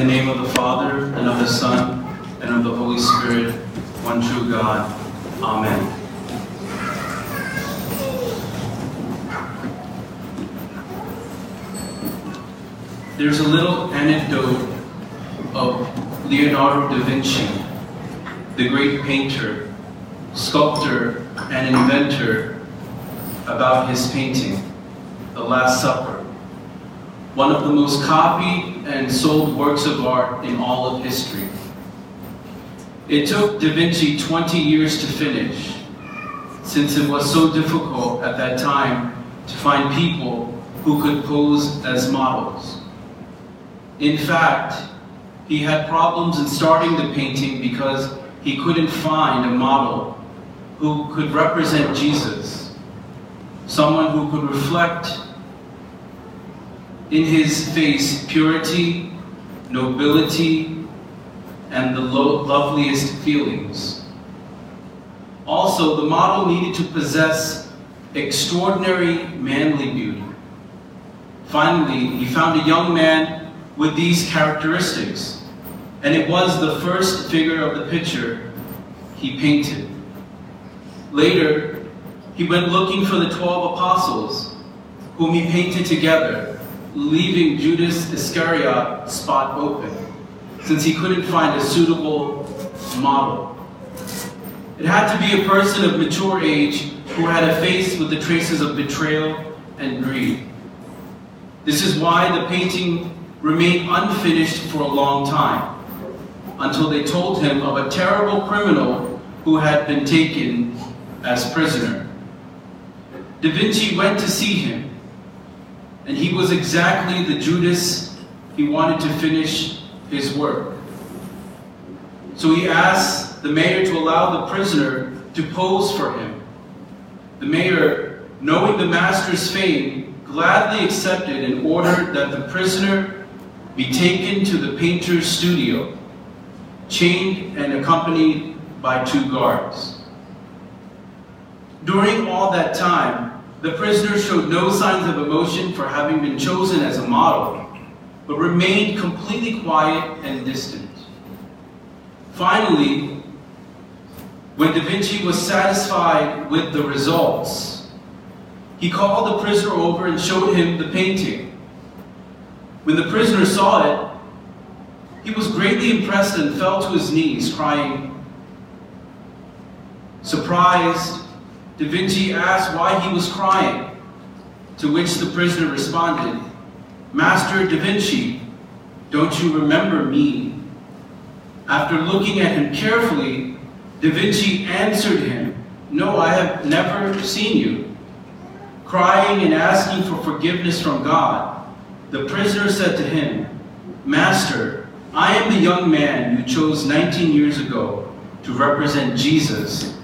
In the name of the Father, and of the Son, and of the Holy Spirit, one true God. Amen. There's a little anecdote of Leonardo da Vinci, the great painter, sculptor, and inventor, about his painting, The Last Supper, one of the most copied and sold works of art in all of history. It took Da Vinci 20 years to finish, since it was so difficult at that time to find people who could pose as models. In fact, he had problems in starting the painting because he couldn't find a model who could represent Jesus, someone who could reflect in his face purity, nobility, and the loveliest feelings. Also, the model needed to possess extraordinary manly beauty. Finally, he found a young man with these characteristics, and it was the first figure of the picture he painted. Later, he went looking for the 12 apostles, whom he painted together, leaving Judas Iscariot's spot open, since he couldn't find a suitable model. It had to be a person of mature age who had a face with the traces of betrayal and greed. This is why the painting remained unfinished for a long time, until they told him of a terrible criminal who had been taken as prisoner. Da Vinci went to see him, and he was exactly the Judas he wanted to finish his work. So he asked the mayor to allow the prisoner to pose for him. The mayor, knowing the master's fame, gladly accepted and ordered that the prisoner be taken to the painter's studio, chained and accompanied by two guards. During all that time, the prisoner showed no signs of emotion for having been chosen as a model, but remained completely quiet and distant. Finally, when Da Vinci was satisfied with the results, he called the prisoner over and showed him the painting. When the prisoner saw it, he was greatly impressed and fell to his knees, crying. Surprised, Da Vinci asked why he was crying, to which the prisoner responded, "Master Da Vinci, don't you remember me?" After looking at him carefully, Da Vinci answered him, "No, I have never seen you." Crying and asking for forgiveness from God, the prisoner said to him, "Master, I am the young man you chose 19 years ago to represent Jesus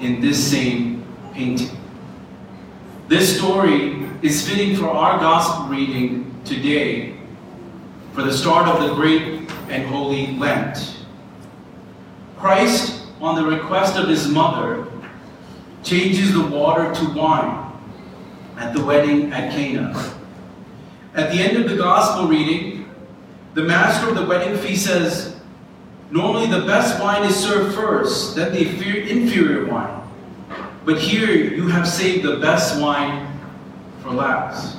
in this same painting." This story is fitting for our gospel reading today, for the start of the Great and Holy Lent. Christ, on the request of his mother, changes the water to wine at the wedding at Cana. At the end of the gospel reading, the master of the wedding feast says, "Normally the best wine is served first, then the inferior wine. But here you have saved the best wine for last."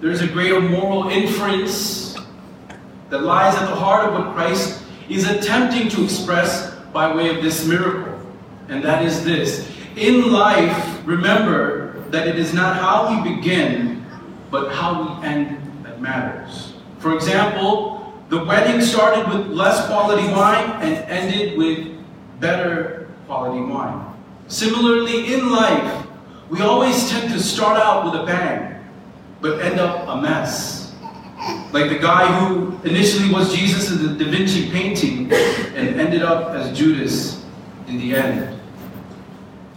There is a greater moral inference that lies at the heart of what Christ is attempting to express by way of this miracle. And that is this: in life, remember that it is not how we begin, but how we end that matters. For example, the wedding started with less quality wine and ended with better quality wine. Similarly, in life, we always tend to start out with a bang, but end up a mess. Like the guy who initially was Jesus in the Da Vinci painting and ended up as Judas in the end.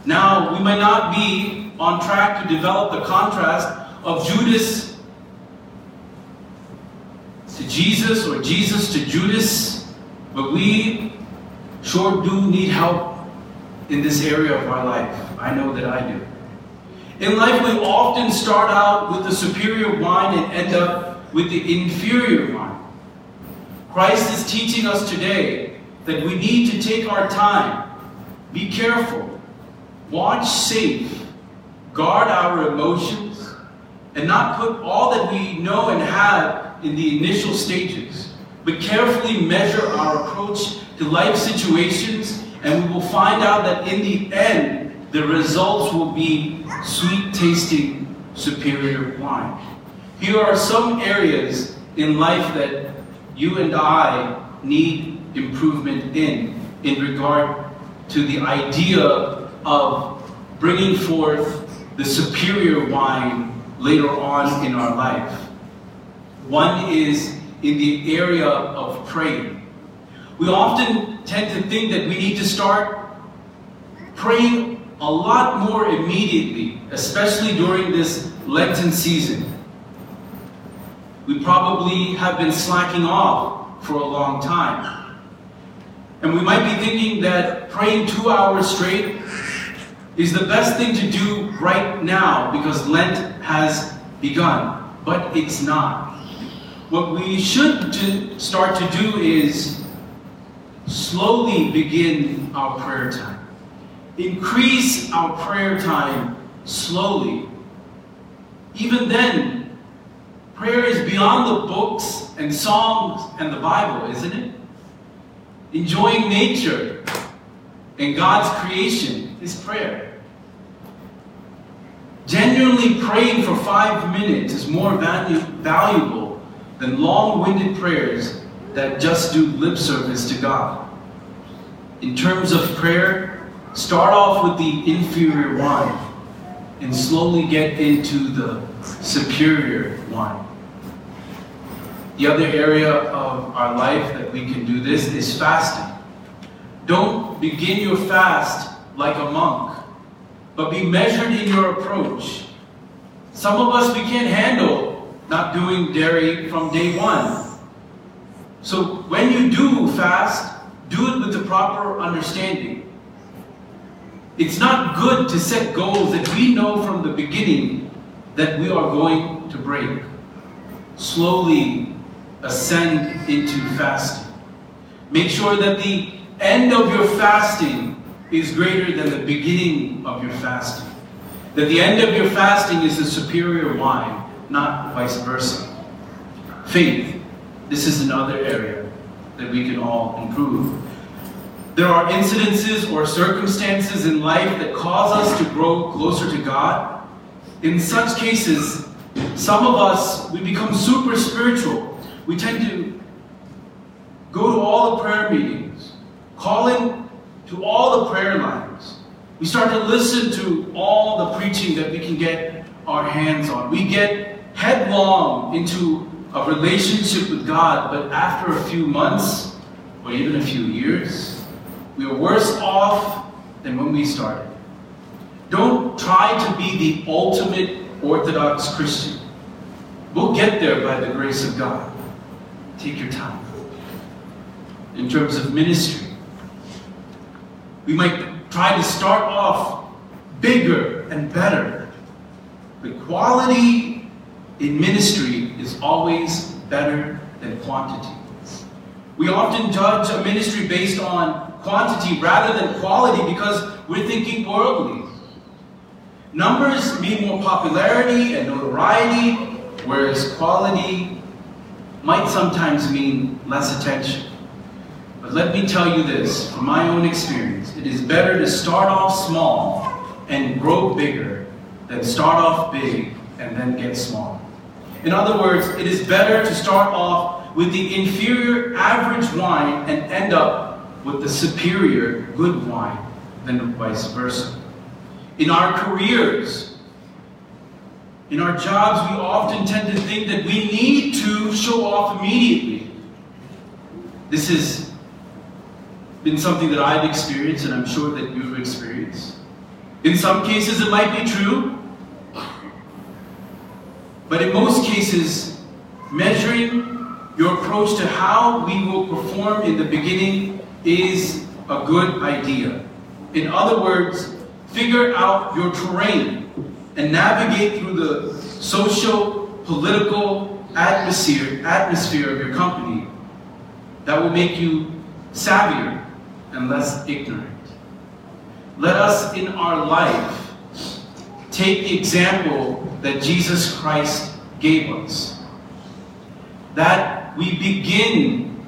Now, we might not be on track to develop the contrast of Judas to Jesus or Jesus to Judas, but we sure do need help in this area of our life. I know that I do. In life, we often start out with the superior wine and end up with the inferior wine. Christ is teaching us today that we need to take our time, be careful, watch safe, guard our emotions, and not put all that we know and have in the initial stages, but carefully measure our approach to life situations, and we will find out that in the end, the results will be sweet-tasting, superior wine. Here are some areas in life that you and I need improvement in regard to the idea of bringing forth the superior wine later on in our life. One is in the area of praying. We often tend to think that we need to start praying a lot more immediately, especially during this Lenten season. We probably have been slacking off for a long time. And we might be thinking that praying 2 hours straight is the best thing to do right now because Lent has begun, but it's not. What we should start to do is slowly begin our prayer time. Increase our prayer time slowly. Even then, prayer is beyond the books and songs and the Bible, isn't it? Enjoying nature and God's creation is prayer. Genuinely praying for 5 minutes is more valuable than long-winded prayers that just do lip service to God. In terms of prayer, start off with the inferior wine and slowly get into the superior wine. The other area of our life that we can do this is fasting. Don't begin your fast like a monk, but be measured in your approach. Some of us, we can't handle not doing dairy from day one. So when you do fast, do it with the proper understanding. It's not good to set goals that we know from the beginning that we are going to break. Slowly ascend into fasting. Make sure that the end of your fasting is greater than the beginning of your fasting. That the end of your fasting is the superior wine, not vice versa. Faith. This is another area that we can all improve. There are incidences or circumstances in life that cause us to grow closer to God. In such cases, some of us, we become super spiritual. We tend to go to all the prayer meetings, call in to all the prayer lines. We start to listen to all the preaching that we can get our hands on. We get headlong into a relationship with God, but after a few months, or even a few years, we are worse off than when we started. Don't try to be the ultimate Orthodox Christian. We'll get there by the grace of God. Take your time. In terms of ministry, we might try to start off bigger and better. But quality in ministry is always better than quantity. We often judge a ministry based on quantity rather than quality because we're thinking worldly. Numbers mean more popularity and notoriety, whereas quality might sometimes mean less attention. But let me tell you this, from my own experience, it is better to start off small and grow bigger than start off big and then get small. In other words, it is better to start off with the inferior average wine and end up with the superior good wine than vice versa. In our careers, in our jobs, we often tend to think that we need to show off immediately. This has been something that I've experienced and I'm sure that you've experienced. In some cases it might be true, but in most cases, measuring your approach to how we will perform in the beginning is a good idea. In other words, figure out your terrain and navigate through the social, political atmosphere of your company that will make you savvier and less ignorant. Let us in our life take the example that Jesus Christ gave us, that we begin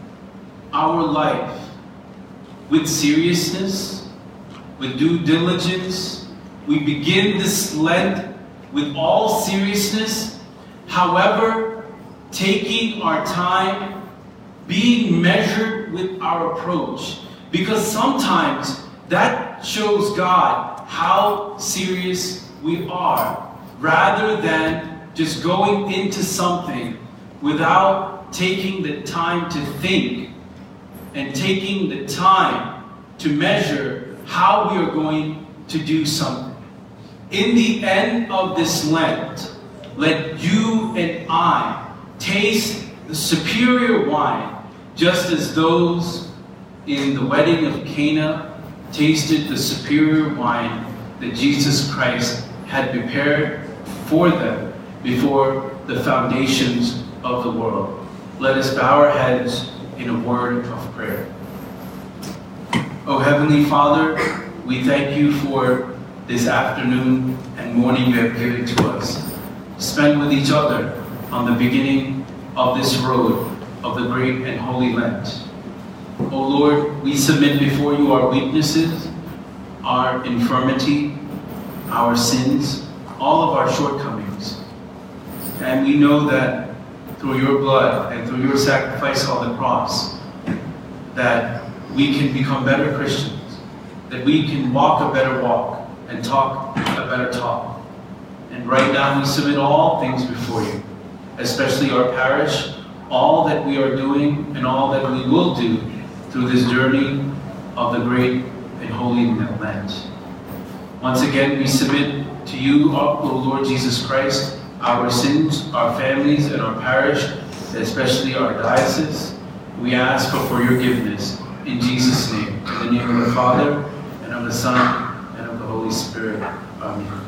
our life with seriousness, with due diligence. We begin this Lent with all seriousness, however, taking our time, being measured with our approach, because sometimes that shows God how serious we are, rather than just going into something without taking the time to think and taking the time to measure how we are going to do something. In the end of this Lent, let you and I taste the superior wine, just as those in the wedding of Cana tasted the superior wine that Jesus Christ had prepared for them before the foundations of the world. Let us bow our heads in a word of prayer. O Heavenly Father, we thank you for this afternoon and morning you have given to us. Spend with each other on the beginning of this road of the Great and Holy Lent. O Lord, we submit before you our weaknesses, our infirmity, our sins, all of our shortcomings. And we know that through your blood and through your sacrifice on the cross, that we can become better Christians, that we can walk a better walk and talk a better talk. And right now we submit all things before you, especially our parish, all that we are doing and all that we will do through this journey of the Great and Holy Lent. Once again, we submit to you, O Lord Jesus Christ, our sins, our families, and our parish, especially our diocese. We ask for your forgiveness in Jesus' name. In the name of the Father, and of the Son, and of the Holy Spirit. Amen.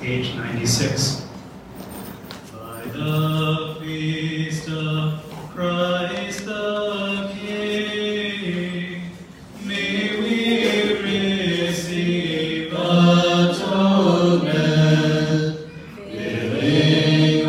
Page 96. By the feast of Christ the King, receive atonement, living